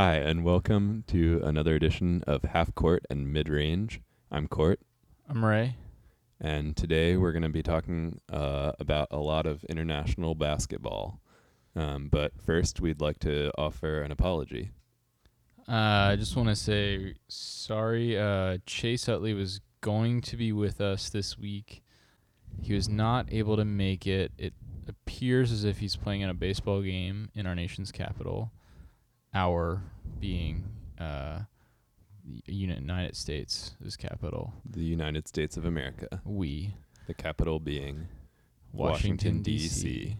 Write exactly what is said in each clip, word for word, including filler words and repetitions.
Hi, and welcome to another edition of Half Court and Midrange. I'm Court. I'm Ray. And today we're going to be talking uh, about a lot of international basketball. Um, but first, we'd like to offer an apology. Uh, I just want to say sorry. Uh, Chase Utley was going to be with us this week. He was not able to make it. It appears as if he's playing in a baseball game in our nation's capital. Our being uh, United States is capital. The United States of America. We. The capital being Washington, Washington D C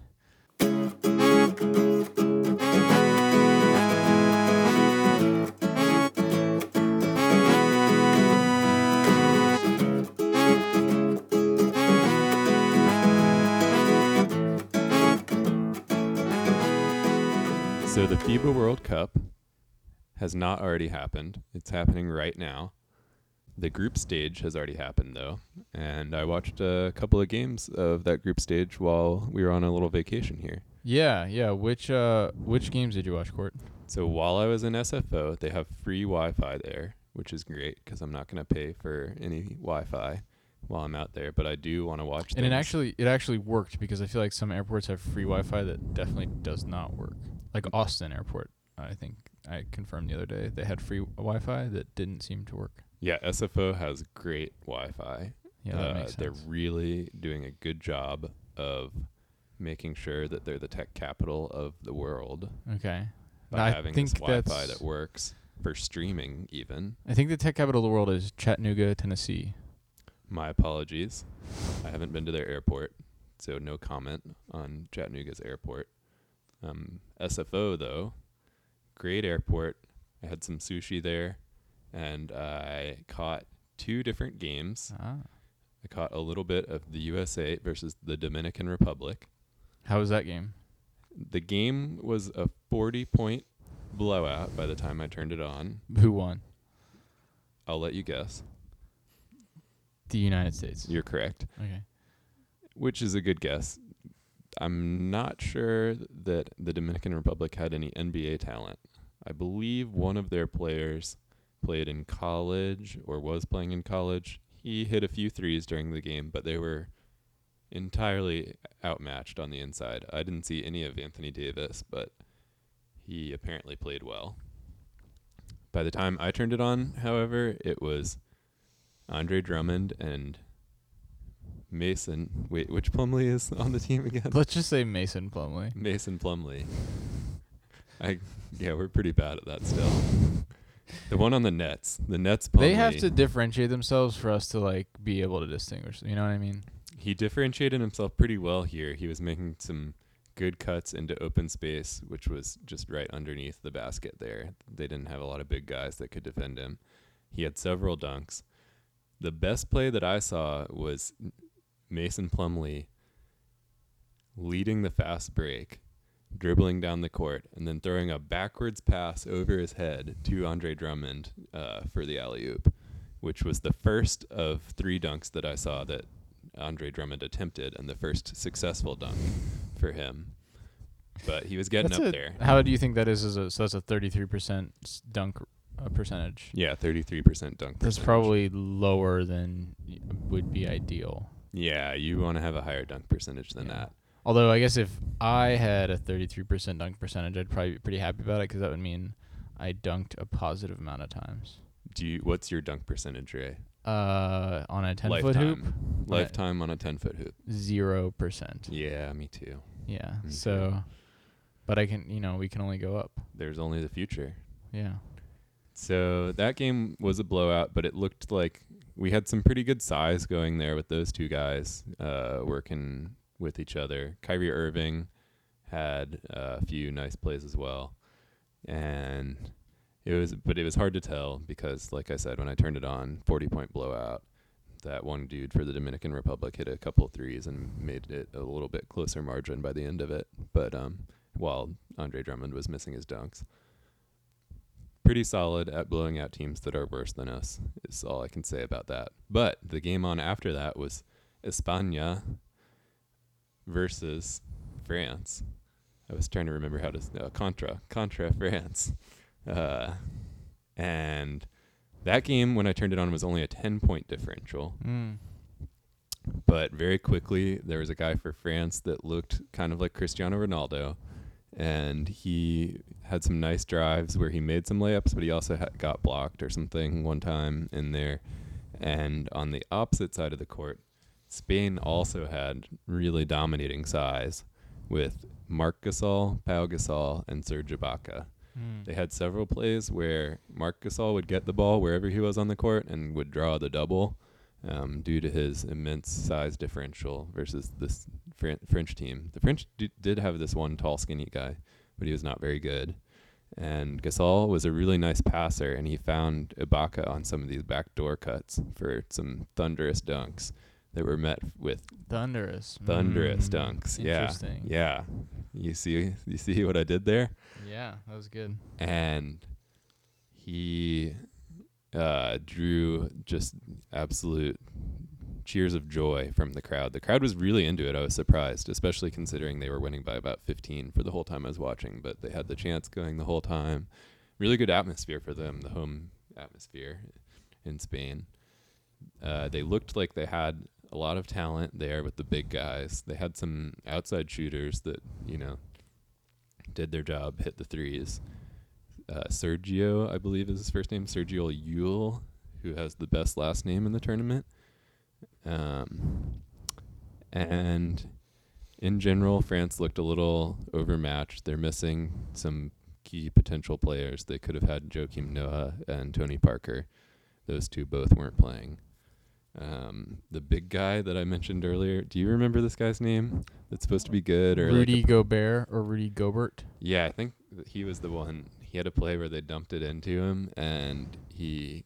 So the FIBA World Cup has not already happened. It's happening right now. The group stage has already happened, though, and I watched a couple of games of that group stage while we were on a little vacation here. Yeah, yeah. Which uh, which games did you watch, Court? So while I was in S F O, they have free Wi-Fi there, which is great because I'm not going to pay for any Wi-Fi while I'm out there, but I do want to watch. And things. it actually it actually worked because I feel like some airports have free Wi-Fi that definitely does not work. Like Austin Airport, I think I confirmed the other day, they had free Wi-Fi that didn't seem to work. Yeah, S F O has great Wi-Fi. Yeah, that uh, makes sense. They're really doing a good job of making sure that they're the tech capital of the world. Okay. By now having I think this Wi-Fi that works for streaming, even. I think the tech capital of the world is Chattanooga, Tennessee. My apologies. I haven't been to their airport, so no comment on Chattanooga's airport. Um, S F O, though, great airport. I had some sushi there, and I caught two different games. Ah. I caught a little bit of the U S A versus the Dominican Republic. How was that game? The game was a forty-point blowout by the time I turned it on. Who won? I'll let you guess. The United States. You're correct. Okay. Which is a good guess. I'm not sure that the Dominican Republic had any N B A talent. I believe one of their players played in college or was playing in college. He hit a few threes during the game, but they were entirely outmatched on the inside. I didn't see any of Anthony Davis, but he apparently played well. By the time I turned it on, however, it was Andre Drummond and Mason, wait, which Plumlee is on the team again? Let's just say Mason Plumlee. Mason Plumlee. I yeah, we're pretty bad at that still. The one on the Nets, the Nets. Plumlee. They have to differentiate themselves for us to like be able to distinguish. You know what I mean? He differentiated himself pretty well here. He was making some good cuts into open space, which was just right underneath the basket there. They didn't have a lot of big guys that could defend him. He had several dunks. The best play that I saw was Mason Plumlee leading the fast break, dribbling down the court, and then throwing a backwards pass over his head to Andre Drummond uh, for the alley-oop, which was the first of three dunks that I saw that Andre Drummond attempted and the first successful dunk for him. But he was getting that's up a, there. How do you think that is? As a, so that's a thirty-three percent dunk uh, percentage. Yeah, thirty-three percent dunk percentage. That's probably lower than would be ideal. Yeah, you want to have a higher dunk percentage than yeah. that. Although I guess if I had a thirty-three percent dunk percentage, I'd probably be pretty happy about it because that would mean I dunked a positive amount of times. Do you? What's your dunk percentage, Ray? Uh, on a ten-foot hoop? Lifetime on a ten-foot hoop. Zero percent. Yeah, me too. Yeah, me so, too. But I can, you know, we can only go up. There's only the future. Yeah. So that game was a blowout, but it looked like we had some pretty good size going there with those two guys uh, working with each other. Kyrie Irving had uh, a few nice plays as well, and it was, but it was hard to tell because, like I said, when I turned it on, forty-point blowout. That one dude for the Dominican Republic hit a couple threes and made it a little bit closer margin by the end of it. But um, while Andre Drummond was missing his dunks. Pretty solid at blowing out teams that are worse than us is all I can say about that. But the game on after that was España versus France. I was trying to remember how to... Uh, Contra. Contra France. Uh, and that game, when I turned it on, was only a ten-point differential. Mm. But very quickly, there was a guy for France that looked kind of like Cristiano Ronaldo. And he had some nice drives where he made some layups, but he also ha- got blocked or something one time in there. And on the opposite side of the court, Spain also had really dominating size with Marc Gasol, Pau Gasol, and Serge Ibaka. Mm. They had several plays where Marc Gasol would get the ball wherever he was on the court and would draw the double um, due to his immense size differential versus this Fran- French team. The French d- did have this one tall, skinny guy, but he was not very good. And Gasol was a really nice passer, and he found Ibaka on some of these backdoor cuts for some thunderous dunks that were met with thunderous, thunderous mm. dunks. Interesting. Yeah, yeah. You see, you see what I did there? Yeah, that was good. And he uh, drew just absolute cheers of joy from the crowd. The crowd was really into it. I was surprised, especially considering they were winning by about fifteen for the whole time I was watching, but they had the chance going the whole time. Really good atmosphere for them, the home atmosphere in Spain. Uh, they looked like they had a lot of talent there with the big guys. They had some outside shooters that, you know, did their job, hit the threes. Uh, Sergio, I believe is his first name, Sergio Llull, who has the best last name in the tournament. Um, and in general, France looked a little overmatched. They're missing some key potential players. They could have had Joakim Noah and Tony Parker. Those two both weren't playing. Um, the big guy that I mentioned earlier, do you remember this guy's name? That's supposed to be good. Or Rudy like Gobert or Rudy Gobert? Yeah, I think th- he was the one. He had a play where they dumped it into him, and he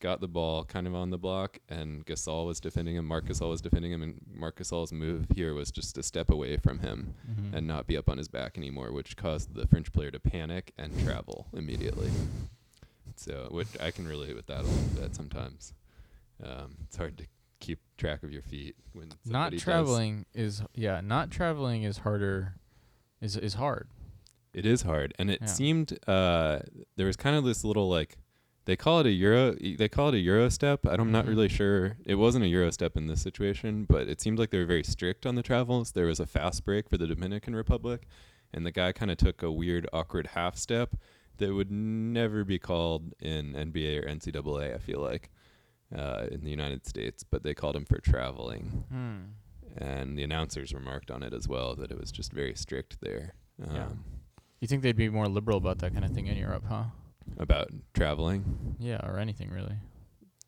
got the ball kind of on the block, and Gasol was defending him, Marc Gasol was defending him, and Marc Gasol's move here was just to step away from him mm-hmm. and not be up on his back anymore, which caused the French player to panic and travel immediately. So, which I can relate with that a little bit sometimes. Um, it's hard to keep track of your feet when not traveling does. is yeah, not traveling is harder is is hard. It is hard, and it yeah. seemed uh, there was kind of this little like. They call it a Euro. They call it a Euro step. I'm mm-hmm. not really sure. It wasn't a Euro step in this situation, but it seemed like they were very strict on the travels. There was a fast break for the Dominican Republic, and the guy kind of took a weird, awkward half step that would never be called in N B A or N C double A. I feel like uh, in the United States, but they called him for traveling, mm. and the announcers remarked on it as well that it was just very strict there. Um, yeah. You think they'd be more liberal about that kind of thing in Europe, huh? About traveling? Yeah, or anything really.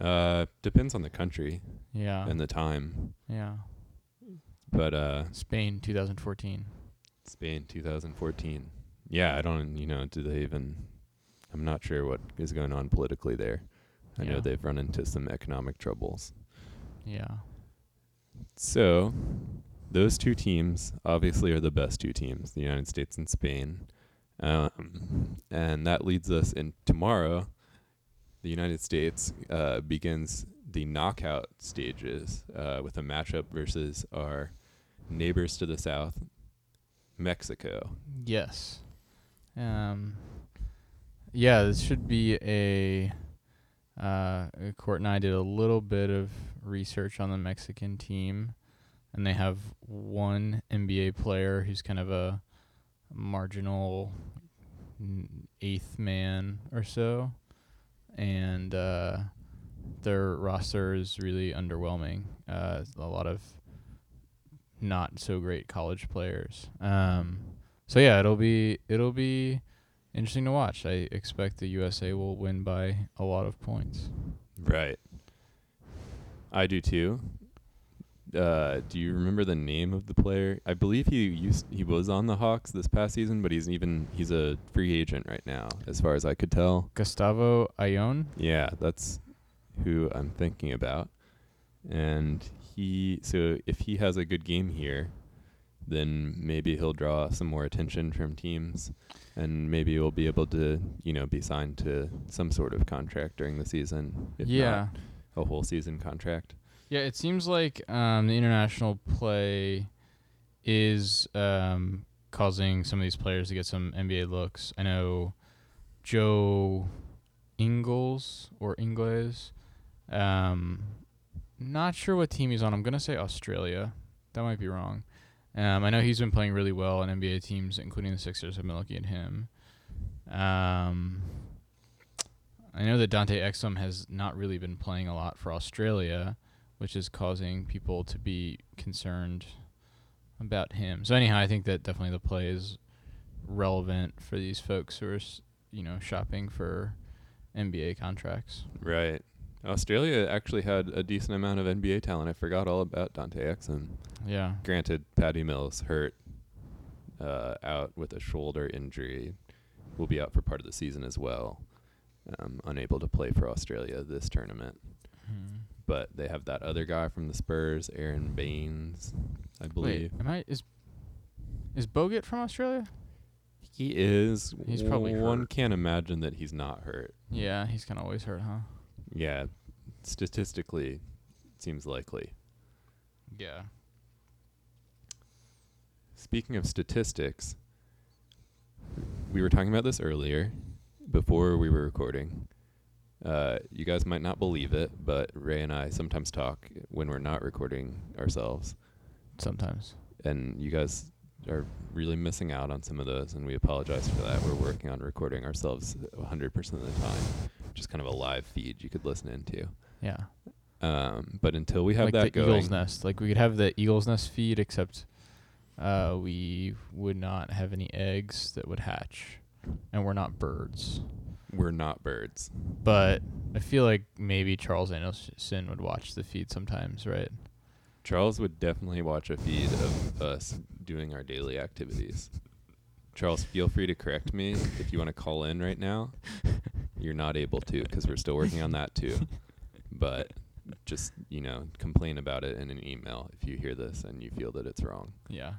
Uh, depends on the country. Yeah. And the time. Yeah. But uh. Spain, twenty fourteen. Spain, twenty fourteen. Yeah, I don't. You know, do they even? I'm not sure what is going on politically there. I yeah. know they've run into some economic troubles. Yeah. So, those two teams obviously are the best two teams: the United States and Spain. Um, and that leads us in tomorrow. The United States uh, begins the knockout stages uh, with a matchup versus our neighbors to the south, Mexico. Yes. Um. Yeah, this should be a. Uh, Court and I did a little bit of research on the Mexican team, and they have one N B A player who's kind of a marginal eighth man or so, and uh, their roster is really underwhelming. Uh, a lot of not so great college players. Um, so yeah, it'll be it'll be interesting to watch. I expect the U S A will win by a lot of points. Right, I do too. Uh, do you remember the name of the player? I believe he used he was on the Hawks this past season, but he's even he's a free agent right now, as far as I could tell. Gustavo Ayon? Yeah, that's who I'm thinking about. And he so if he has a good game here, then maybe he'll draw some more attention from teams, and maybe we'll be able to, you know, be signed to some sort of contract during the season. If yeah. not a whole season contract. Yeah, it seems like um, the international play is um, causing some of these players to get some N B A looks. I know Joe Ingles or Ingles. Um, not sure what team he's on. I'm going to say Australia. That might be wrong. Um, I know he's been playing really well on N B A teams, including the Sixers. I've been looking at him. Um, I know that Dante Exum has not really been playing a lot for Australia, which is causing people to be concerned about him. So anyhow, I think that definitely the play is relevant for these folks who are, you know, shopping for N B A contracts. Right. Australia actually had a decent amount of N B A talent. I forgot all about Dante Exum. Yeah. Granted, Patty Mills hurt, uh, out with a shoulder injury, will be out for part of the season as well. Um, unable to play for Australia this tournament. Mm-hmm. But they have that other guy from the Spurs, Aaron Baines, I believe. Wait, am I is is Bogut from Australia? He is. He's probably hurt. One can't imagine that he's not hurt. Yeah, he's kind of always hurt, huh? Yeah, statistically, seems likely. Yeah. Speaking of statistics, we were talking about this earlier, before we were recording. Uh, you guys might not believe it, but Ray and I sometimes talk when we're not recording ourselves. Sometimes. And you guys are really missing out on some of those, and we apologize for that. We're working on recording ourselves one hundred percent of the time. Just kind of a live feed you could listen into. Yeah. Um, but until we have like that the going. Eagle's Nest. Like we could have the Eagle's Nest feed, except uh, we would not have any eggs that would hatch. And we're not birds. We're not birds. But I feel like maybe Charles Anderson would watch the feed sometimes, right? Charles would definitely watch a feed of us doing our daily activities. Charles, feel free to correct me if you want to call in right now. You're not able to because we're still working on that too. But just, you know, complain about it in an email if you hear this and you feel that it's wrong. Yeah.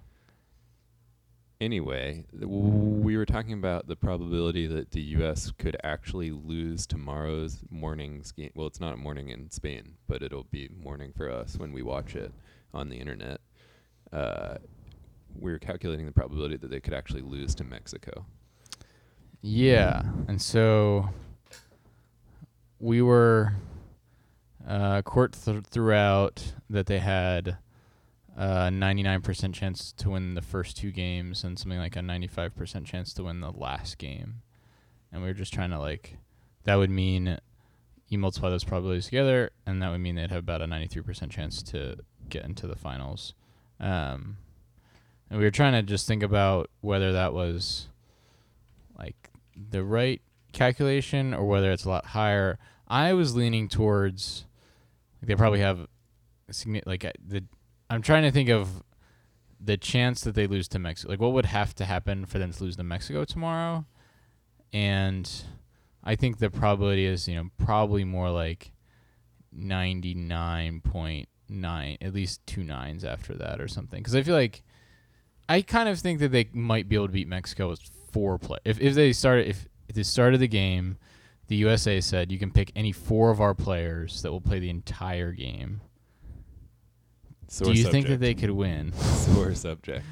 Anyway, th- w- we were talking about the probability that the U S could actually lose tomorrow's morning's game. Well, it's not morning in Spain, but it'll be morning for us when we watch it on the internet. Uh, we were calculating the probability that they could actually lose to Mexico. Yeah, and so we were uh, court th- throughout that they had a ninety-nine percent chance to win the first two games and something like a ninety-five percent chance to win the last game. And we were just trying to, like, that would mean you multiply those probabilities together, and that would mean they'd have about a ninety-three percent chance to get into the finals. Um, and we were trying to just think about whether that was, like, the right calculation or whether it's a lot higher. I was leaning towards, like, they probably have, like, the... I'm trying to think of the chance that they lose to Mexico. Like, what would have to happen for them to lose to Mexico tomorrow? And I think the probability is, you know, probably more like ninety-nine point nine, at least two nines after that or something. Because I feel like I kind of think that they might be able to beat Mexico with four play. If if they started, if at the start of the game, the U S A said you can pick any four of our players that will play the entire game. Sore Do you subject. think that they could win? Sore subject.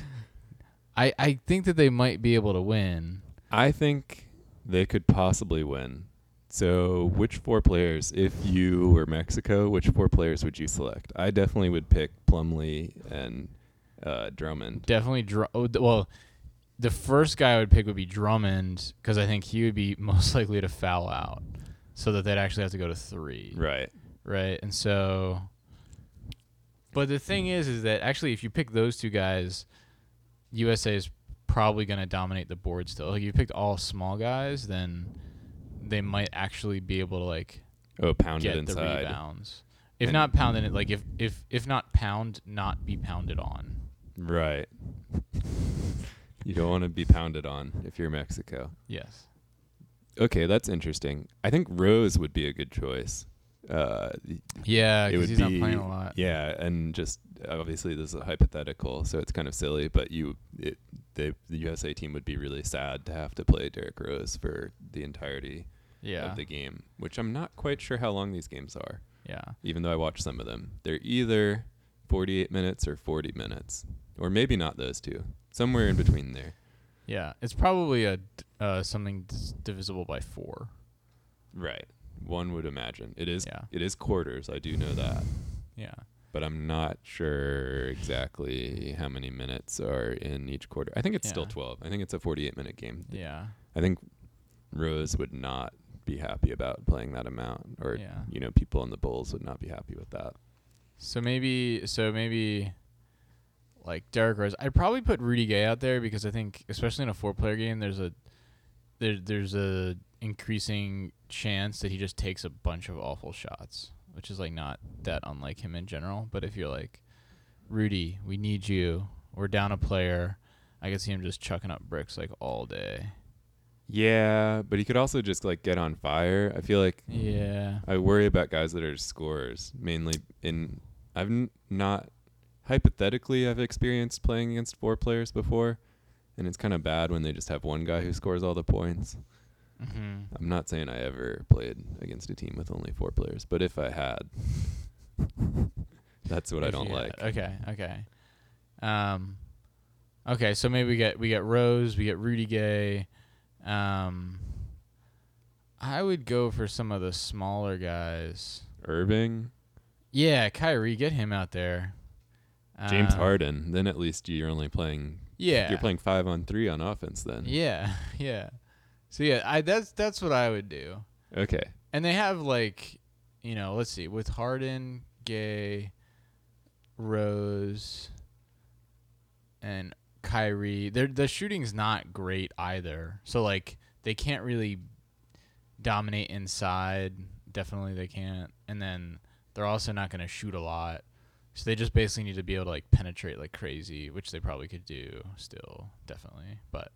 I, I think that they might be able to win. I think they could possibly win. So which four players, if you were Mexico, which four players would you select? I definitely would pick Plumlee and uh, Drummond. Definitely Dr- oh, th- Well, the first guy I would pick would be Drummond because I think he would be most likely to foul out so that they'd actually have to go to three. Right. Right, and so... But the thing is, is that actually, if you pick those two guys, U S A is probably going to dominate the board still. Like, if you picked all small guys, then they might actually be able to, like, oh, pound get it inside. The rebounds. If and not pound it, like, if, if, if not pound, not be pounded on. Right. You don't want to be pounded on if you're Mexico. Yes. Okay, that's interesting. I think Rose would be a good choice. Uh, yeah, because he's be, not playing a lot. Yeah, and just obviously this is a hypothetical, so it's kind of silly. But you, it, they, the U S A team would be really sad to have to play Derrick Rose for the entirety yeah. of the game, which I'm not quite sure how long these games are. Yeah, even though I watch some of them, they're either forty-eight minutes or forty minutes, or maybe not those two, somewhere in between there. Yeah, it's probably a uh, something divisible by four. Right. One would imagine. It is yeah. It is quarters, I do know that. Yeah. But I'm not sure exactly how many minutes are in each quarter. I think it's yeah. still twelve. I think it's a forty-eight minute game. Yeah. I think Rose would not be happy about playing that amount, or yeah. you know, people on the Bulls would not be happy with that. So maybe so maybe like Derrick Rose. I'd probably put Rudy Gay out there because I think, especially in a four-player game, there's a there there's a increasing chance that he just takes a bunch of awful shots, which is like not that unlike him in general. But if you're like, Rudy, we need you, we're down a player, I could see him just chucking up bricks like all day. Yeah, but he could also just like get on fire. I feel like yeah, I worry about guys that are scorers mainly. In I've n- not hypothetically I've experienced playing against four players before, and it's kind of bad when they just have one guy who scores all the points. Mm-hmm. I'm not saying I ever played against a team with only four players, but if I had, that's what if I don't like. Had. Okay, okay, um, okay. So maybe we get we get Rose, we get Rudy Gay. Um, I would go for some of the smaller guys. Irving. Yeah, Kyrie, get him out there. James um, Harden. Then at least you're only playing. Yeah, you're playing five on three on offense. Then. Yeah, yeah. So yeah, I that's that's what I would do. Okay. And they have like, you know, let's see, with Harden, Gay, Rose, and Kyrie, their the shooting's not great either. So like they can't really dominate inside. Definitely they can't. And then they're also not going to shoot a lot. So they just basically need to be able to like penetrate like crazy, which they probably could do still, definitely. But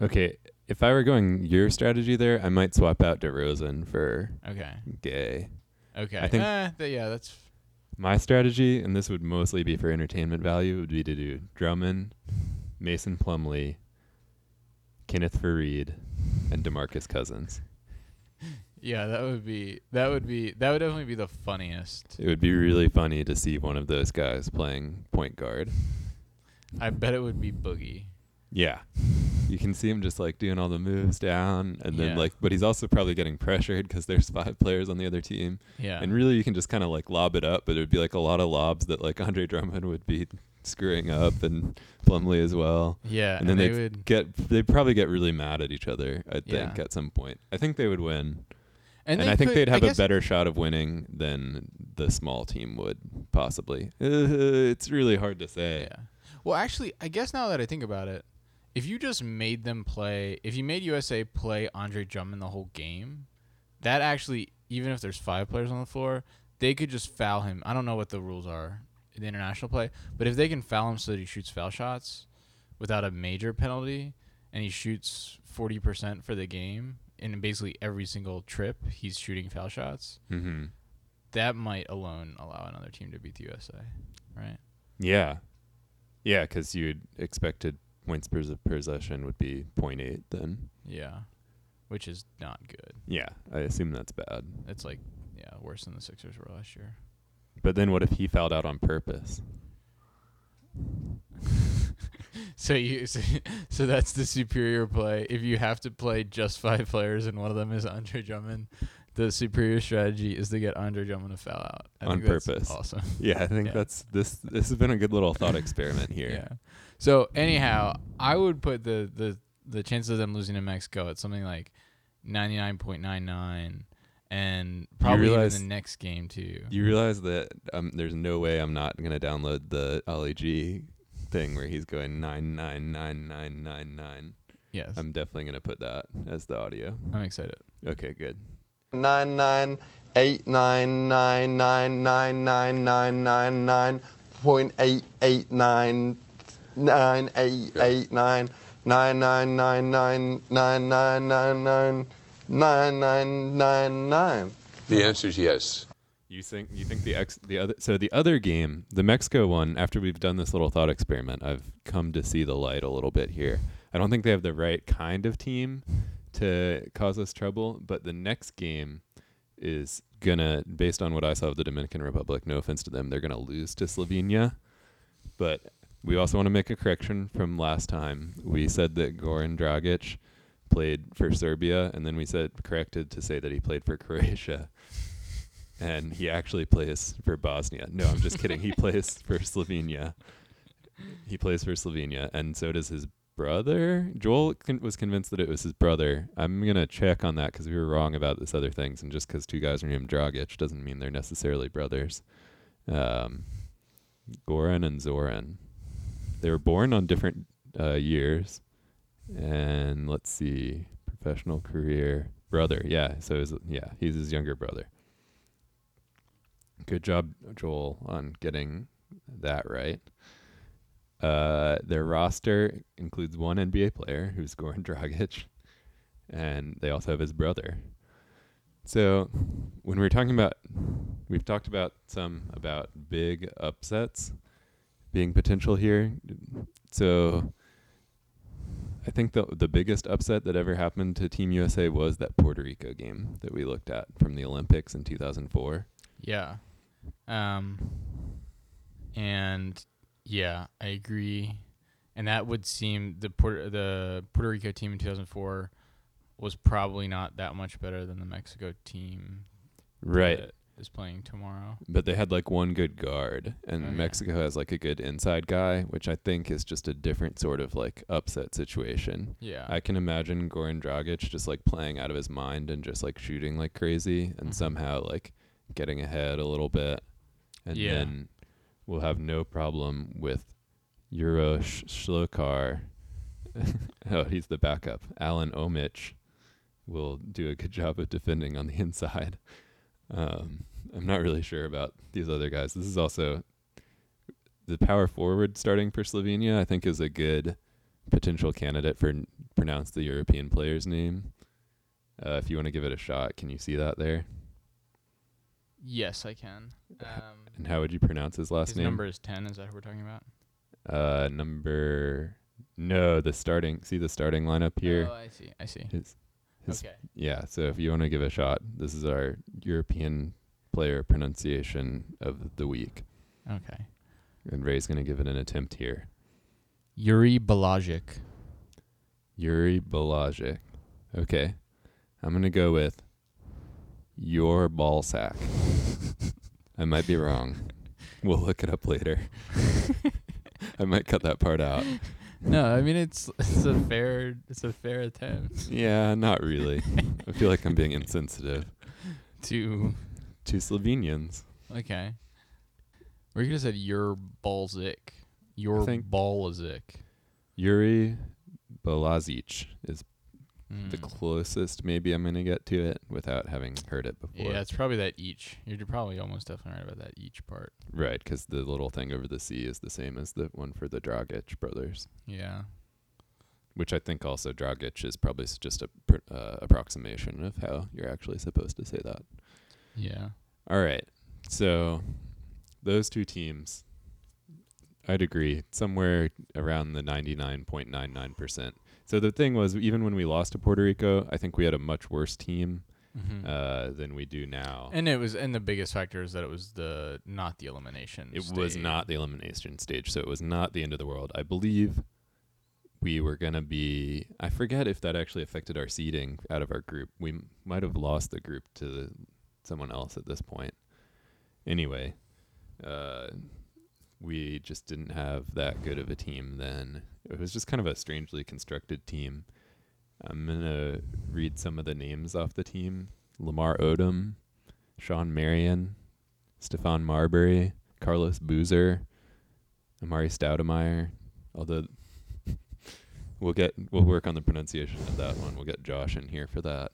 okay, if I were going your strategy there, I might swap out DeRozan for okay. Gay. Okay. I think uh, th- yeah, that's f- my strategy, and this would mostly be for entertainment value, would be to do Drummond, Mason Plumlee, Kenneth Faried, and DeMarcus Cousins. Yeah, that would be that would be that would definitely be the funniest. It would be really funny to see one of those guys playing point guard. I bet it would be Boogie. Yeah. You can see him just like doing all the moves down, and then yeah. like, but he's also probably getting pressured because there's five players on the other team. Yeah. And really, you can just kind of like lob it up, but it would be like a lot of lobs that like Andre Drummond would be screwing up, and Plumlee as well. Yeah. And then they would get, they'd probably get really mad at each other, I think, yeah. at some point. I think they would win. And, and I think could, they'd have a better shot of winning than the small team would possibly. Uh, it's really hard to say. Yeah. Well, actually, I guess now that I think about it, if you just made them play, if you made U S A play Andre Drummond the whole game, that actually, even if there's five players on the floor, they could just foul him. I don't know what the rules are in the international play, but if they can foul him so that he shoots foul shots without a major penalty, and he shoots forty percent for the game, and basically every single trip he's shooting foul shots, mm-hmm. that might alone allow another team to beat the U S A, right? Yeah. Yeah, because you'd expected points per possession would be point eight then. Yeah, which is not good. Yeah, I assume that's bad. It's like, yeah, worse than the Sixers were last year. But then what if he fouled out on purpose? so you, so, so that's the superior play. If you have to play just five players and one of them is Andre Drummond, the superior strategy is to get Andre Drummond to foul out. I on think purpose. That's awesome. Yeah, I think yeah. that's this. This has been a good little thought experiment here. Yeah. So anyhow, I would put the, the, the chances of them losing to Mexico at something like ninety-nine point nine nine, and probably even the next game too. You realize that um, there's no way I'm not going to download the Ollie G thing where he's going nine nine nine nine nine nine. Yes. I'm definitely going to put that as the audio. I'm excited. Okay, good. nine nine eight nine nine nine nine nine nine nine nine nine point eight eight nine. Nine eight eight nine nine nine nine nine nine nine nine nine nine nine nine nine. The answer is yes. You think you think the ex the other so the other game, the Mexico one, after we've done this little thought experiment, I've come to see the light a little bit here. I don't think they have the right kind of team to cause us trouble, but the next game is gonna, based on what I saw of the Dominican Republic, no offense to them, they're gonna lose to Slovenia. But We also want to make a correction from last time. We said that Goran Dragic played for Serbia, and then we said corrected to say that he played for Croatia. And he actually plays for Bosnia. No, I'm just kidding. He plays for Slovenia. He plays for Slovenia, and so does his brother. Joel con- was convinced that it was his brother. I'm going to check on that because we were wrong about this other things, and just because two guys are named Dragic doesn't mean they're necessarily brothers. Um, Goran and Zoran. They were born on different uh, years, and let's see, professional career, brother. Yeah, so his, yeah, he's his younger brother. Good job, Joel, on getting that right. Uh, their roster includes one N B A player, who's Goran Dragic, and they also have his brother. So when we were talking about, we've talked about some about big upsets being potential here. So I think the the biggest upset that ever happened to Team U S A was that Puerto Rico game that we looked at from the Olympics in two thousand four. Yeah. Um, and yeah, I agree. And that would seem the Puerto, the Puerto Rico team in two thousand four was probably not that much better than the Mexico team. Right. That is playing tomorrow. But they had like one good guard, and oh, Mexico yeah. has like a good inside guy, which I think is just a different sort of like upset situation. Yeah. I can imagine Goran Dragic just like playing out of his mind and just like shooting like crazy and mm-hmm. somehow like getting ahead a little bit. And yeah. then we'll have no problem with Euro Sh- Shlokar. Oh, he's the backup. Alan Omic will do a good job of defending on the inside. Um, I'm not really sure about these other guys. This is also the power forward starting for Slovenia, I think, is a good potential candidate for n- pronounce the European player's name. Uh, if you want to give it a shot, can you see that there? Yes, I can. Um, and how would you pronounce his last his name? His number is ten. Is that what we're talking about? Uh, number. No, the starting. See the starting lineup here? Oh, I see. I see. His, his okay. Yeah, so if you want to give a shot, this is our European player pronunciation of the week. Okay. And Ray's going to give it an attempt here. Yuri Balazic. Yuri Balazic. Okay. I'm going to go with your ball sack. I might be wrong. We'll look it up later. I might cut that part out. No, I mean it's it's a fair it's a fair attempt. Yeah, not really. I feel like I'm being insensitive to to Slovenians. Okay, or you could have said your Balzic, your Balazic, Yuri Balazic is mm. the closest maybe I'm gonna get to it without having heard it before. Yeah, it's probably that each. You're probably almost definitely right about that each part. Right, because the little thing over the C is the same as the one for the Dragic brothers. Yeah. Which I think also Dragic is probably s- just a pr- uh, approximation of how you're actually supposed to say that. Yeah. All right. So those two teams, I'd agree, somewhere around the ninety-nine point nine nine percent. So the thing was, even when we lost to Puerto Rico, I think we had a much worse team mm-hmm. uh, than we do now. And it was, and the biggest factor is that it was the not the elimination. It stage. was not the elimination stage, so it was not the end of the world. I believe we were gonna be. I forget if that actually affected our seeding out of our group. We m- might have lost the group to the, someone else at this point. Anyway, uh, we just didn't have that good of a team then. It was just kind of a strangely constructed team. I'm going to read some of the names off the team. Lamar Odom, Sean Marion, Stephon Marbury, Carlos Boozer, Amari Stoudemire. Although we'll get we'll work on the pronunciation of that one. We'll get Josh in here for that.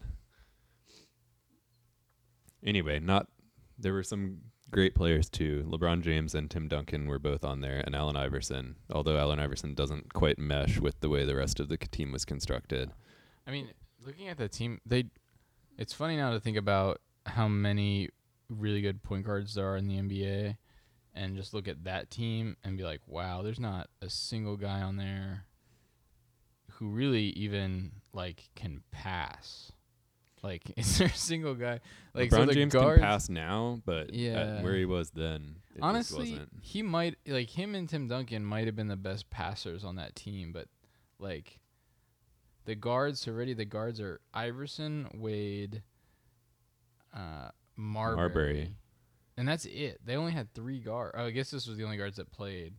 Anyway, not there were some great players too. LeBron James and Tim Duncan were both on there, and Allen Iverson, although Allen Iverson doesn't quite mesh with the way the rest of the team was constructed. I mean, looking at the team, they it's funny now to think about how many really good point guards there are in the N B A and just look at that team and be like, wow, there's not a single guy on there who really even like can pass. Like, is there a single guy? Like, LeBron so James guards, can pass now, but yeah. at where he was then, it honestly, just wasn't. He might, like, him and Tim Duncan might have been the best passers on that team, but, like, the guards, already the guards are Iverson, Wade, uh, Marbury. Marbury. And that's it. They only had three guards. Oh, I guess this was the only guards that played.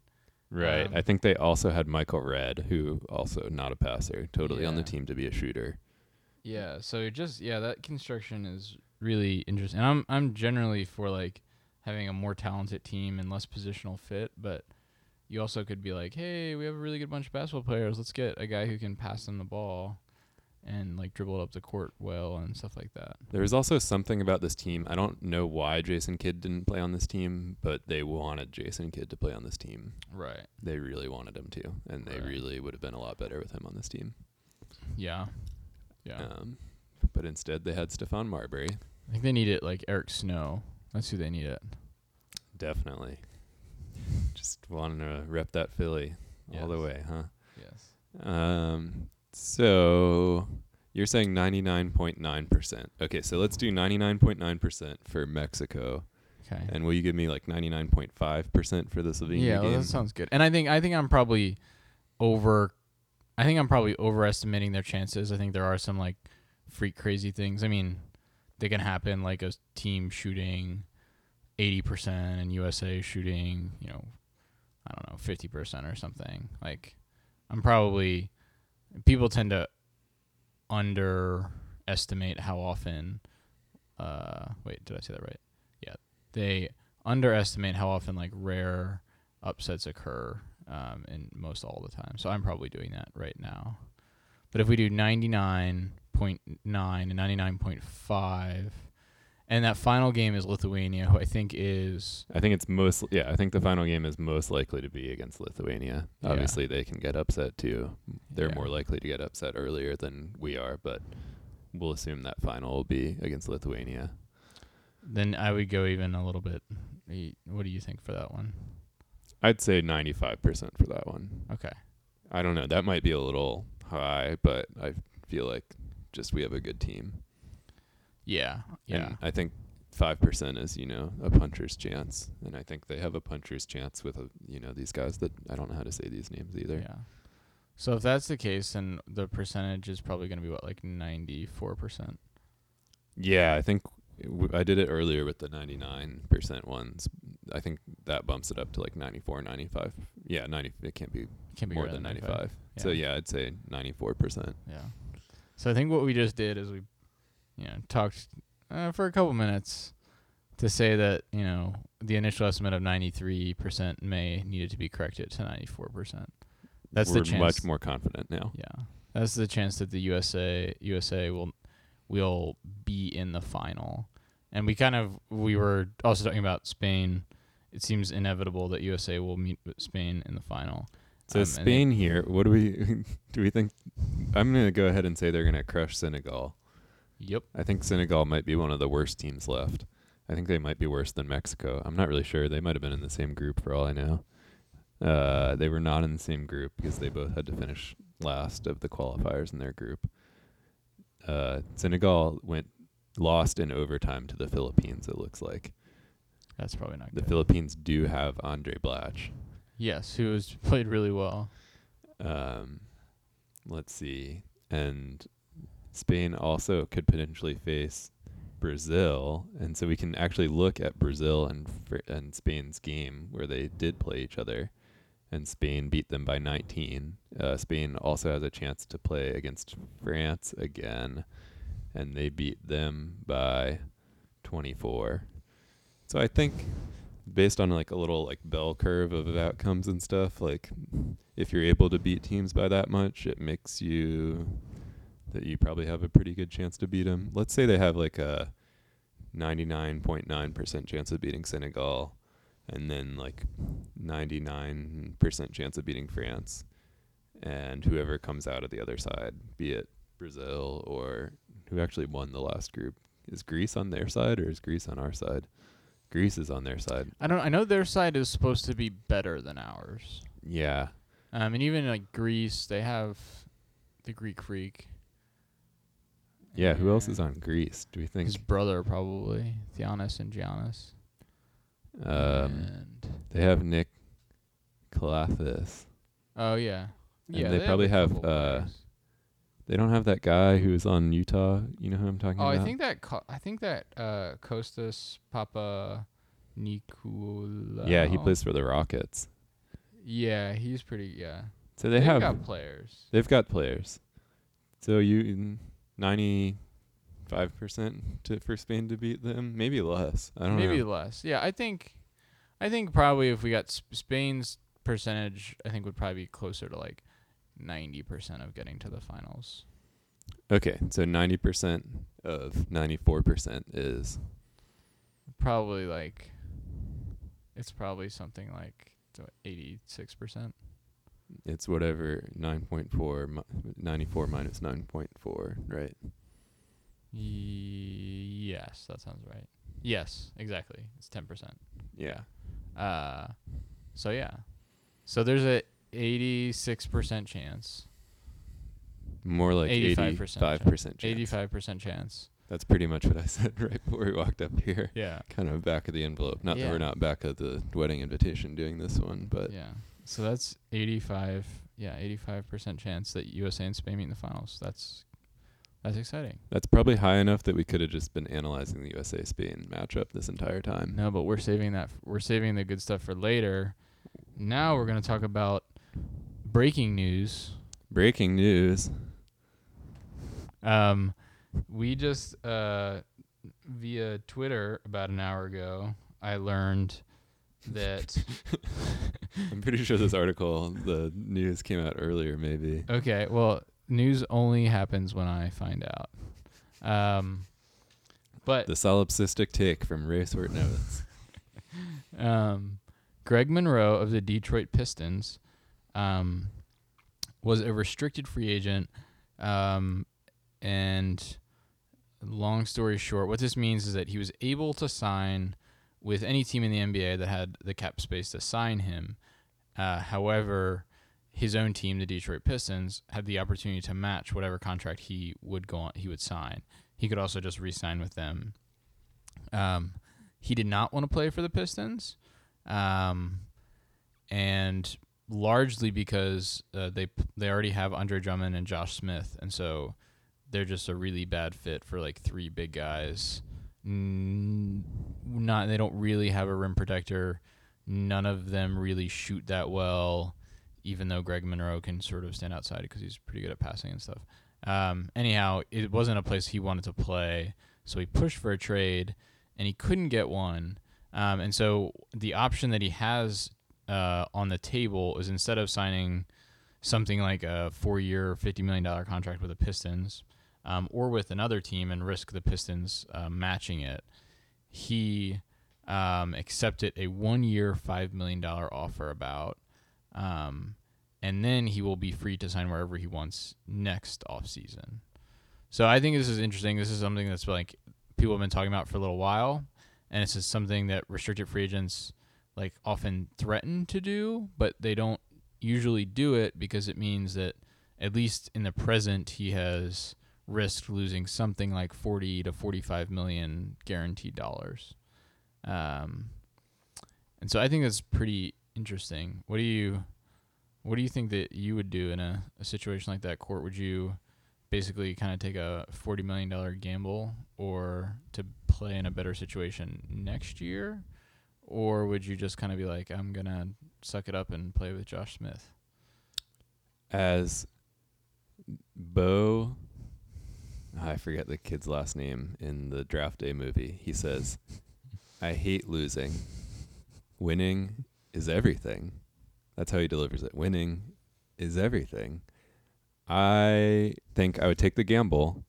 Right. Um, I think they also had Michael Redd, who also not a passer, totally yeah. on the team to be a shooter. Yeah, so just yeah, that construction is really interesting. And I'm I'm generally for like having a more talented team and less positional fit, but you also could be like, hey, we have a really good bunch of basketball players. Let's get a guy who can pass them the ball and like dribble it up the court well and stuff like that. There was also something about this team. I don't know why Jason Kidd didn't play on this team, but they wanted Jason Kidd to play on this team. Right. They really wanted him to, and they right. really would have been a lot better with him on this team. Yeah. Yeah, um, but instead they had Stephon Marbury. I think they need it like Eric Snow. That's who they need it. Definitely. Just wanting to rep that Philly yes. all the way, huh? Yes. Um. So you're saying ninety-nine point nine percent. Okay, so let's do ninety-nine point nine percent for Mexico. Okay. And will you give me like ninety-nine point five percent for the Slovenia yeah, game? Yeah, well, that sounds good. And I think I think I'm probably over. I think I'm probably overestimating their chances. I think there are some, like, freak crazy things. I mean, they can happen, like a team shooting eighty percent and U S A shooting, you know, I don't know, fifty percent or something. Like, I'm probably – people tend to underestimate how often uh, – wait, did I say that right? Yeah. They underestimate how often, like, rare upsets occur. Um, and most all the time. So I'm probably doing that right now. But if we do ninety-nine point nine and ninety-nine point five, and that final game is Lithuania, who I think is... I think it's most... Yeah, I think the final game is most likely to be against Lithuania. Yeah. Obviously, they can get upset, too. They're yeah. more likely to get upset earlier than we are, but we'll assume that final will be against Lithuania. Then I would go even a little bit... What do you think for that one? I'd say ninety-five percent for that one. Okay. I don't know. That might be a little high, but I feel like just we have a good team. Yeah. Yeah. And I think five percent is, you know, a puncher's chance. And I think they have a puncher's chance with, a, you know, these guys that I don't know how to say these names either. Yeah. So if that's the case, then the percentage is probably going to be, what, like ninety-four percent? Yeah. I think w- I did it earlier with the ninety-nine percent ones. I think that bumps it up to like ninety-four, ninety-five. Yeah, ninety. It can't be, can't be more than ninety-five. ninety-five. Yeah. So yeah, I'd say ninety-four percent. Yeah. So I think what we just did is we, you know, talked uh, for a couple minutes to say that, you know, the initial estimate of ninety-three percent may needed to be corrected to ninety-four percent. That's We're the chance. We're much more confident now. Yeah. That's the chance that the U S A U S A will will be in the final. And we kind of, we were also talking about Spain. It seems inevitable that U S A will meet Spain in the final. So um, Spain here, what do we, do we think, I'm going to go ahead and say they're going to crush Senegal. Yep. I think Senegal might be one of the worst teams left. I think they might be worse than Mexico. I'm not really sure. They might have been in the same group for all I know. Uh, they were not in the same group because they both had to finish last of the qualifiers in their group. Uh, Senegal went lost in overtime to the Philippines, it looks like. That's probably not good. The Philippines do have Andre Blatch. Yes, who has played really well. Um, let's see. And Spain also could potentially face Brazil. And so we can actually look at Brazil and fr- and Spain's game where they did play each other. And Spain beat them by nineteen. Uh, Spain also has a chance to play against France again. And they beat them by twenty-four. So I think based on like a little like bell curve of outcomes and stuff, like if you're able to beat teams by that much, it makes you that you probably have a pretty good chance to beat them. Let's say they have like a ninety-nine point nine percent chance of beating Senegal and then like ninety-nine percent chance of beating France and whoever comes out of the other side, be it Brazil or who actually won the last group. Is Greece on their side or is Greece on our side? Greece is on their side. I don't. I know their side is supposed to be better than ours. Yeah. Um, and even like Greece, they have the Greek Freak. Yeah, who else is on Greece, do we think? His brother, probably. Giannis and Giannis. Um, and they have Nick Kalathis. Oh, yeah. And yeah, they, they probably have, have uh, they don't have that guy who was on Utah. You know who I'm talking oh, about? Oh, I think that, Co- I think that uh, Kostas Papanikolaou. Yeah, he plays for the Rockets. Yeah, he's pretty, yeah. So they they've have. They've got players. They've got players. So you... Ninety five percent for Spain to beat them, maybe less. I don't maybe know. Maybe less. Yeah, I think, I think probably if we got sp- Spain's percentage, I think would probably be closer to like ninety percent of getting to the finals. Okay, so ninety percent of ninety four percent is probably like it's probably something like eighty six percent. It's whatever nine point four mi- ninety-four minus nine point four, right? Ye- yes, that sounds right. Yes, exactly. It's ten percent. Yeah. Uh so yeah. So there's a eighty-six percent chance. More like eighty-five percent chance. eighty-five percent chance. That's pretty much what I said right before we walked up here. Yeah. Kind of back of the envelope. Not yeah. that we're not back at the wedding invitation doing this one, but yeah. So that's eighty-five, yeah, eighty-five percent chance that U S A and Spain meet in the finals. That's that's exciting. That's probably high enough that we could have just been analyzing the U S A Spain matchup this entire time. No, but we're saving that. F- we're saving the good stuff for later. Now we're going to talk about breaking news. Breaking news. Um, we just uh via Twitter about an hour ago, I learned that I'm pretty sure this article, the news came out earlier, maybe. Okay, well, news only happens when I find out. Um, but the solipsistic take from Ray Sortnowitz. um, Greg Monroe of the Detroit Pistons um, was a restricted free agent. Um, and long story short, what this means is that he was able to sign with any team in the N B A that had the cap space to sign him. Uh, however, his own team, the Detroit Pistons, had the opportunity to match whatever contract he would go on, he would sign. He could also just re-sign with them. Um, he did not want to play for the Pistons, um, and largely because uh, they they already have Andre Drummond and Josh Smith, and so they're just a really bad fit for like three big guys. Mm, not they don't really have a rim protector. None of them really shoot that well, even though Greg Monroe can sort of stand outside because he's pretty good at passing and stuff. Um, anyhow, it wasn't a place he wanted to play, so he pushed for a trade, and he couldn't get one. Um, and so the option that he has uh, on the table is instead of signing something like a four-year, fifty million dollars contract with the Pistons, Um, or with another team and risk the Pistons uh, matching it, he um, accepted a one-year, five million dollars offer about, um, and then he will be free to sign wherever he wants next offseason. So I think this is interesting. This is something that's like people have been talking about for a little while, and it's just something that restricted free agents like often threaten to do, but they don't usually do it because it means that at least in the present he has risked losing something like forty to forty-five million guaranteed dollars. Um, and so I think that's pretty interesting. What do you, what do you think that you would do in a, a situation like that, Court? Would you basically kind of take a forty million dollars gamble or to play in a better situation next year? Or would you just kind of be like, I'm going to suck it up and play with Josh Smith? As Bo... I forget the kid's last name in the draft day movie. He says, I hate losing. Winning is everything. That's how he delivers it. Winning is everything. I think I would take the gamble,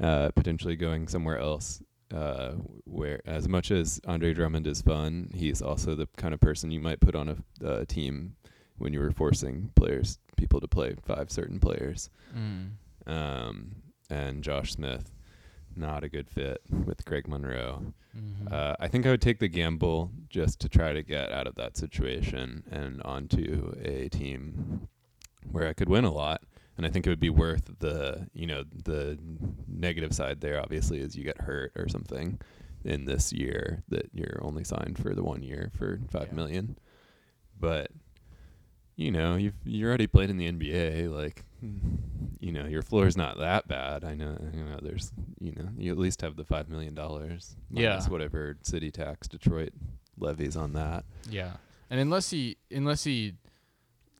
uh, potentially going somewhere else, uh, where as much as Andre Drummond is fun, he's also the kind of person you might put on a uh, team when you were forcing players, people to play five certain players. Mm. Um, and Josh Smith, not a good fit with Greg Monroe. Mm-hmm. Uh, I think I would take the gamble just to try to get out of that situation and onto a team where I could win a lot. And I think it would be worth the, you know, the negative side there, obviously, is you get hurt or something in this year that you're only signed for the one year for five yeah. million. But, you know, you've you already played in the N B A. Like, you know, your floor is not that bad. I know, you know, there's, you know, you at least have the five million dollars. Yeah. Whatever city tax Detroit levies on that. Yeah. And unless he, unless he,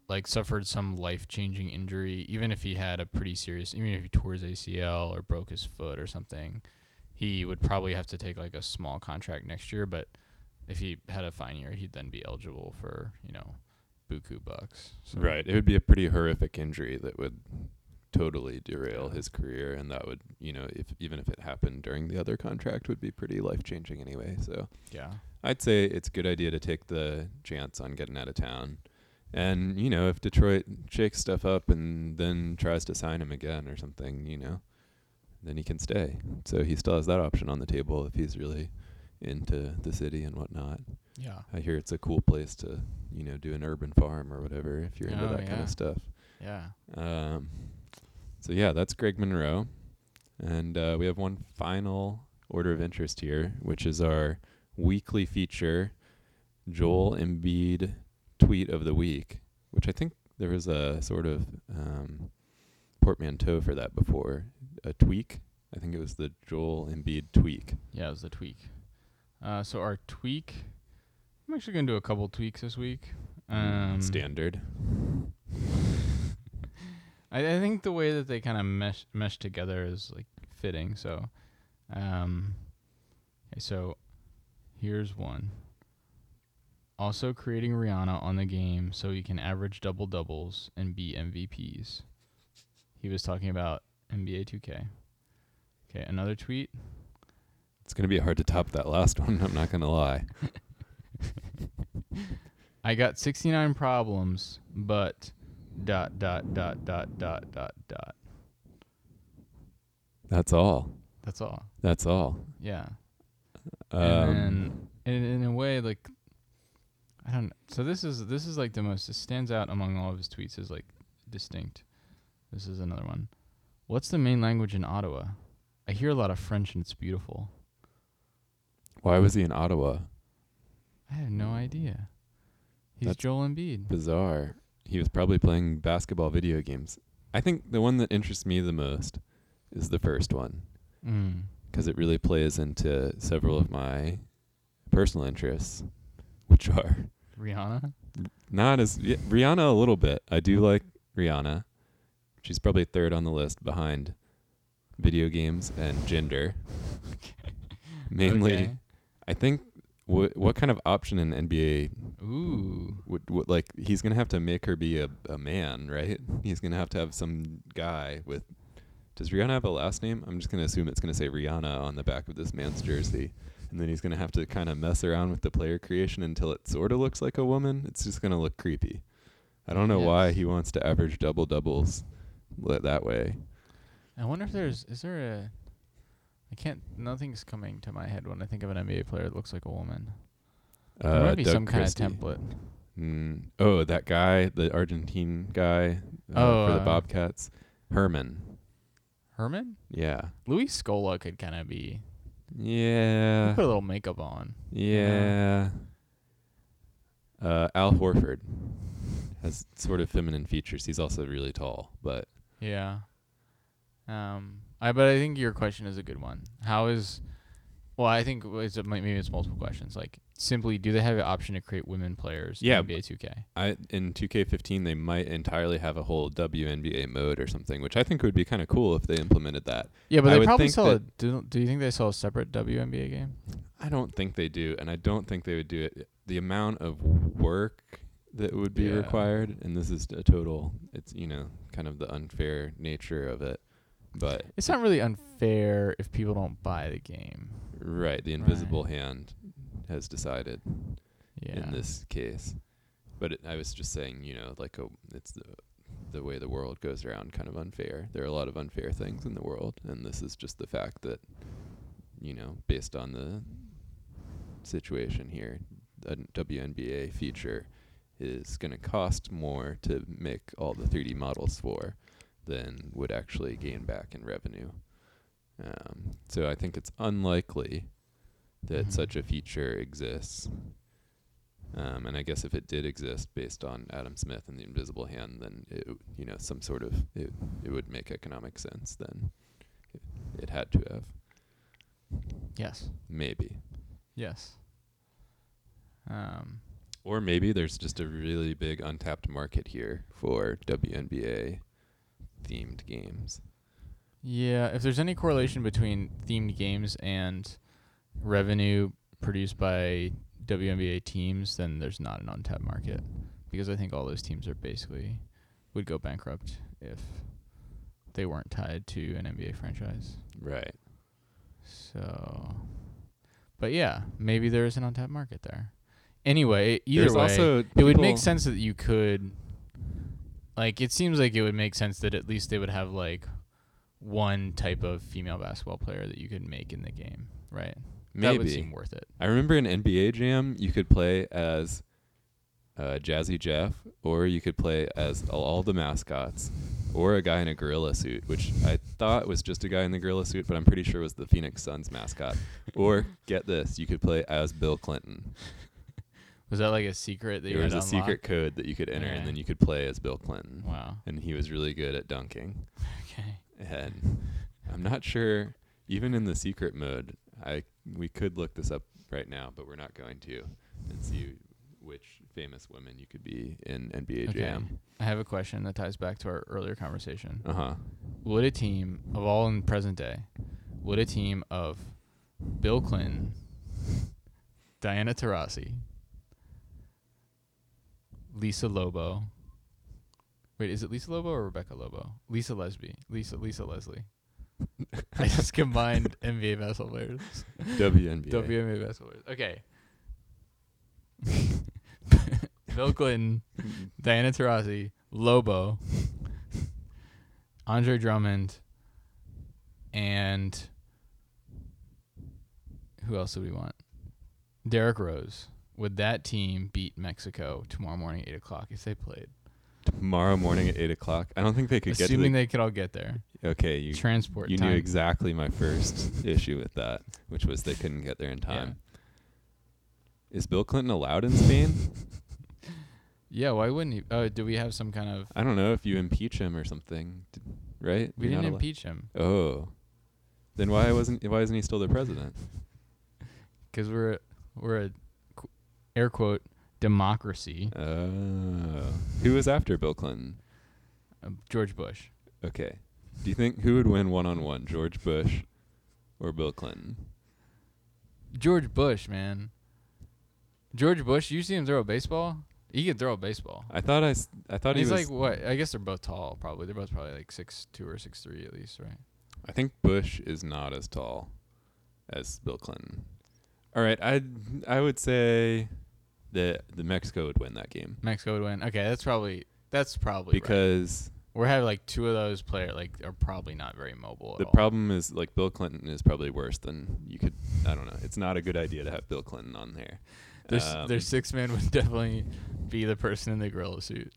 like, suffered some life-changing injury, even if he had a pretty serious, even if he tore his A C L or broke his foot or something, he would probably have to take, like, a small contract next year. But if he had a fine year, he'd then be eligible for, you know, buku bucks. So. Right. It would be a pretty horrific injury that would totally derail his career, and that would, you know, if even if it happened during the other contract, would be pretty life-changing anyway. So yeah, I'd say it's a good idea to take the chance on getting out of town. And, you know, if Detroit shakes stuff up and then tries to sign him again or something, you know, then he can stay. So he still has that option on the table if he's really into the city and whatnot. Yeah. I hear it's a cool place to, you know, do an urban farm or whatever if you're oh into that yeah. kind of stuff. Yeah. Um. So, yeah, that's Greg Monroe. And uh, we have one final order of interest here, which is our weekly feature, Joel Embiid Tweet of the Week, which I think there was a sort of um, portmanteau for that before. A tweak. I think it was the Joel Embiid tweak. Yeah, it was the tweak. Uh, so our tweak, I'm actually going to do a couple tweaks this week. Um, Standard. I, I think the way that they kind of mesh mesh together is, like, fitting. So, um, okay, so here's one. Also creating Rihanna on the game so he can average double-doubles and be M V Ps. He was talking about N B A two K. Okay, another tweet. It's going to be hard to top that last one, I'm not going to lie. I got sixty-nine problems, but dot, dot, dot, dot, dot, dot, dot. That's all. That's all. That's all. Yeah. Um, and, then, and in a way, like, I don't know. So this is this is like the most, it stands out among all of his tweets as, like, distinct. This is another one. What's the main language in Ottawa? I hear a lot of French and it's beautiful. Why was he in Ottawa? I have no idea. He's That's Joel Embiid. Bizarre. He was probably playing basketball video games. I think the one that interests me the most is the first one, because mm. it really plays into several of my personal interests, which are Rihanna? Not as yeah, Rihanna a little bit. I do like Rihanna. She's probably third on the list behind video games and gender. Mainly, okay. I think wh- what kind of option in N B A? Ooh, would, would, like, he's gonna have to make her be a, a man, right? He's gonna have to have some guy with. Does Rihanna have a last name? I'm just gonna assume it's gonna say Rihanna on the back of this man's jersey. And then he's going to have to kind of mess around with the player creation until it sort of looks like a woman. It's just going to look creepy. I don't know yes. why he wants to average double-doubles that way. I wonder if there's... Is there a... I can't... Nothing's coming to my head when I think of an N B A player that looks like a woman. There uh, might be Doug some Christie. Kind of template. Mm. Oh, that guy, the Argentine guy uh, oh, for uh, the Bobcats. Herman. Herman? Yeah. Luis Scola could kind of be... Yeah. Put a little makeup on. Yeah. You know? Uh, Al Horford has sort of feminine features. He's also really tall, but yeah. Um, I but I think your question is a good one. How is? Well, I think it's a, maybe it's multiple questions. Like, simply, do they have an option to create women players? Yeah, in N B A two K. I in two K fifteen they might entirely have a whole W N B A mode or something, which I think would be kind of cool if they implemented that. Yeah, but I they probably sell a. Do, do you think they sell a separate W N B A game? I don't think they do, and I don't think they would do it. The amount of work that would be yeah. required, and this is a total. It's, you know, kind of the unfair nature of it, but it's not really unfair if people don't buy the game. Right, the invisible right. hand has decided yeah. in this case. But it, I was just saying, you know, like, a, it's the, the way the world goes around, kind of unfair. There are a lot of unfair things in the world, and this is just the fact that, you know, based on the situation here, a W N B A feature is going to cost more to make all the three D models for than would actually gain back in revenue. Um, so I think it's unlikely that mm-hmm. such a feature exists. Um, and I guess if it did exist based on Adam Smith and the invisible hand, then it, you know, some sort of it, it would make economic sense. Then it, it had to have. Yes. Maybe. Yes. Um. Or maybe there's just a really big untapped market here for W N B A themed games. Yeah, if there's any correlation between themed games and revenue produced by W N B A teams, then there's not an untapped market, because I think all those teams are basically would go bankrupt if they weren't tied to an N B A franchise. Right. So, but yeah, maybe there is an untapped market there. Anyway, either There's way, also it would make sense that you could, like, it seems like it would make sense that at least they would have, like, one type of female basketball player that you could make in the game, right? Maybe. That would seem worth it. I remember in N B A Jam, you could play as uh, Jazzy Jeff, or you could play as all the mascots, or a guy in a gorilla suit, which I thought was just a guy in the gorilla suit, but I'm pretty sure was the Phoenix Suns mascot. Or, get this, you could play as Bill Clinton. Was that like a secret that you had to unlock? There was a secret code that you could enter, okay. And then you could play as Bill Clinton. Wow. And he was really good at dunking. Okay. And I'm not sure, even in the secret mode, I we could look this up right now, but we're not going to, and see which famous women you could be in N B A okay. Jam. I have a question that ties back to our earlier conversation. Uh-huh. Would a team, of all in present day, would a team of Bill Clinton, Diana Taurasi, Lisa Lobo. Wait, is it Lisa Lobo or Rebecca Lobo? Lisa Leslie. Lisa Lisa Leslie. I just combined N B A basketball players. W N B A. W N B A basketball players. Okay. Bill Clinton, Diana Taurasi, Lobo, Andre Drummond, and who else do we want? Derrick Rose. Would that team beat Mexico tomorrow morning at eight o'clock if they played? Tomorrow morning at eight o'clock? I don't think they could Assuming get Assuming the they could all get there. Okay. You, Transport You time. Knew exactly my first issue with that, which was they couldn't get there in time. Yeah. Is Bill Clinton allowed in Spain? Yeah, why wouldn't he? Oh, do we have some kind of... I don't know, if you impeach him or something, right? We You're didn't impeach al- him. Oh. Then why wasn't why isn't he still the president? Because we're, we're a... air quote, democracy. Oh. Who was after Bill Clinton? Uh, George Bush. Okay. Do you think who would win one-on-one, George Bush or Bill Clinton? George Bush, man. George Bush, you see him throw a baseball? He can throw a baseball. I thought I, s- I thought he was... He's like, what? I guess they're both tall, probably. They're both probably like six two or six three at least, right? I think Bush is not as tall as Bill Clinton. All right, I I would say... The the Mexico would win that game. Mexico would win. Okay, that's probably that's probably because right. We're having like two of those players like are probably not very mobile. The at all. Problem is like Bill Clinton is probably worse than you could. I don't know. It's not a good idea to have Bill Clinton on there. Their um, their six man would definitely be the person in the gorilla suit.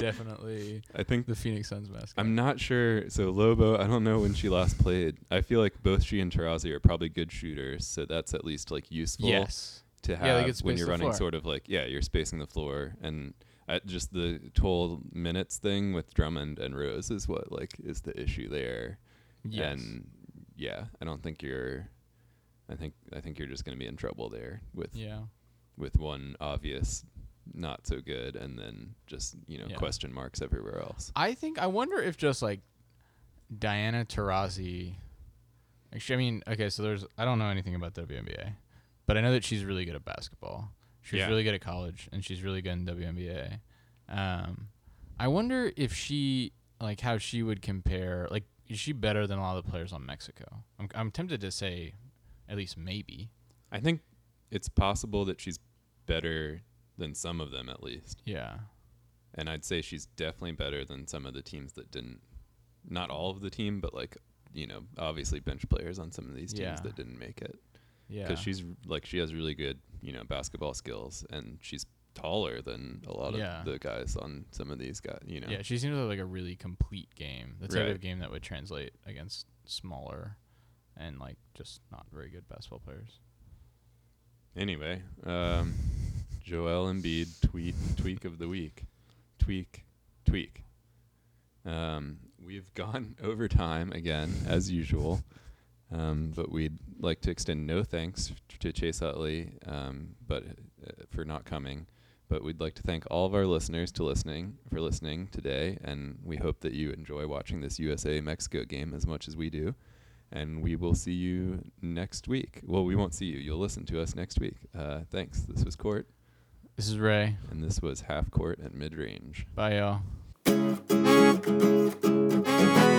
Definitely. I think the Phoenix Suns mascot. I'm not sure. So Lobo, I don't know when she last played. I feel like both she and Taurasi are probably good shooters, so that's at least like useful. Yes. To have yeah, like when you're running floor. Sort of like, yeah, you're spacing the floor. And uh, just the total minutes thing with Drummond and Rose is what like is the issue there. Yes. And yeah, I don't think you're, I think, I think you're just going to be in trouble there with, yeah. with one obvious, not so good. And then just, you know, yeah. question marks everywhere else. I think, I wonder if just like Diana Taurasi, actually, I mean, okay, so there's, I don't know anything about W N B A. But I know that she's really good at basketball. She's yeah. really good at college, and she's really good in W N B A. Um, I wonder if she, like, how she would compare. Like, is she better than a lot of the players on Mexico? I'm, I'm tempted to say, at least maybe. I think it's possible that she's better than some of them, at least. Yeah. And I'd say she's definitely better than some of the teams that didn't. Not all of the team, but like, you know, obviously bench players on some of these teams yeah. that didn't make it. Yeah, because she's like she has really good, you know, basketball skills, and she's taller than a lot of yeah. the guys on some of these guys, you know. Yeah, she seems like a really complete game. The type right. of game that would translate against smaller and, like, just not very good basketball players. Anyway, um, Joel Embiid tweet tweak of the week. Tweak, tweak. Um, we've gone over time again, as usual. Um, but we'd like to extend no thanks f- to Chase Utley um, but, uh, for not coming. But we'd like to thank all of our listeners to listening for listening today, and we hope that you enjoy watching this U S A Mexico game as much as we do. And we will see you next week. Well, we won't see you. You'll listen to us next week. Uh, thanks. This was Court. This is Ray. And this was Half Court and Midrange. Bye, y'all.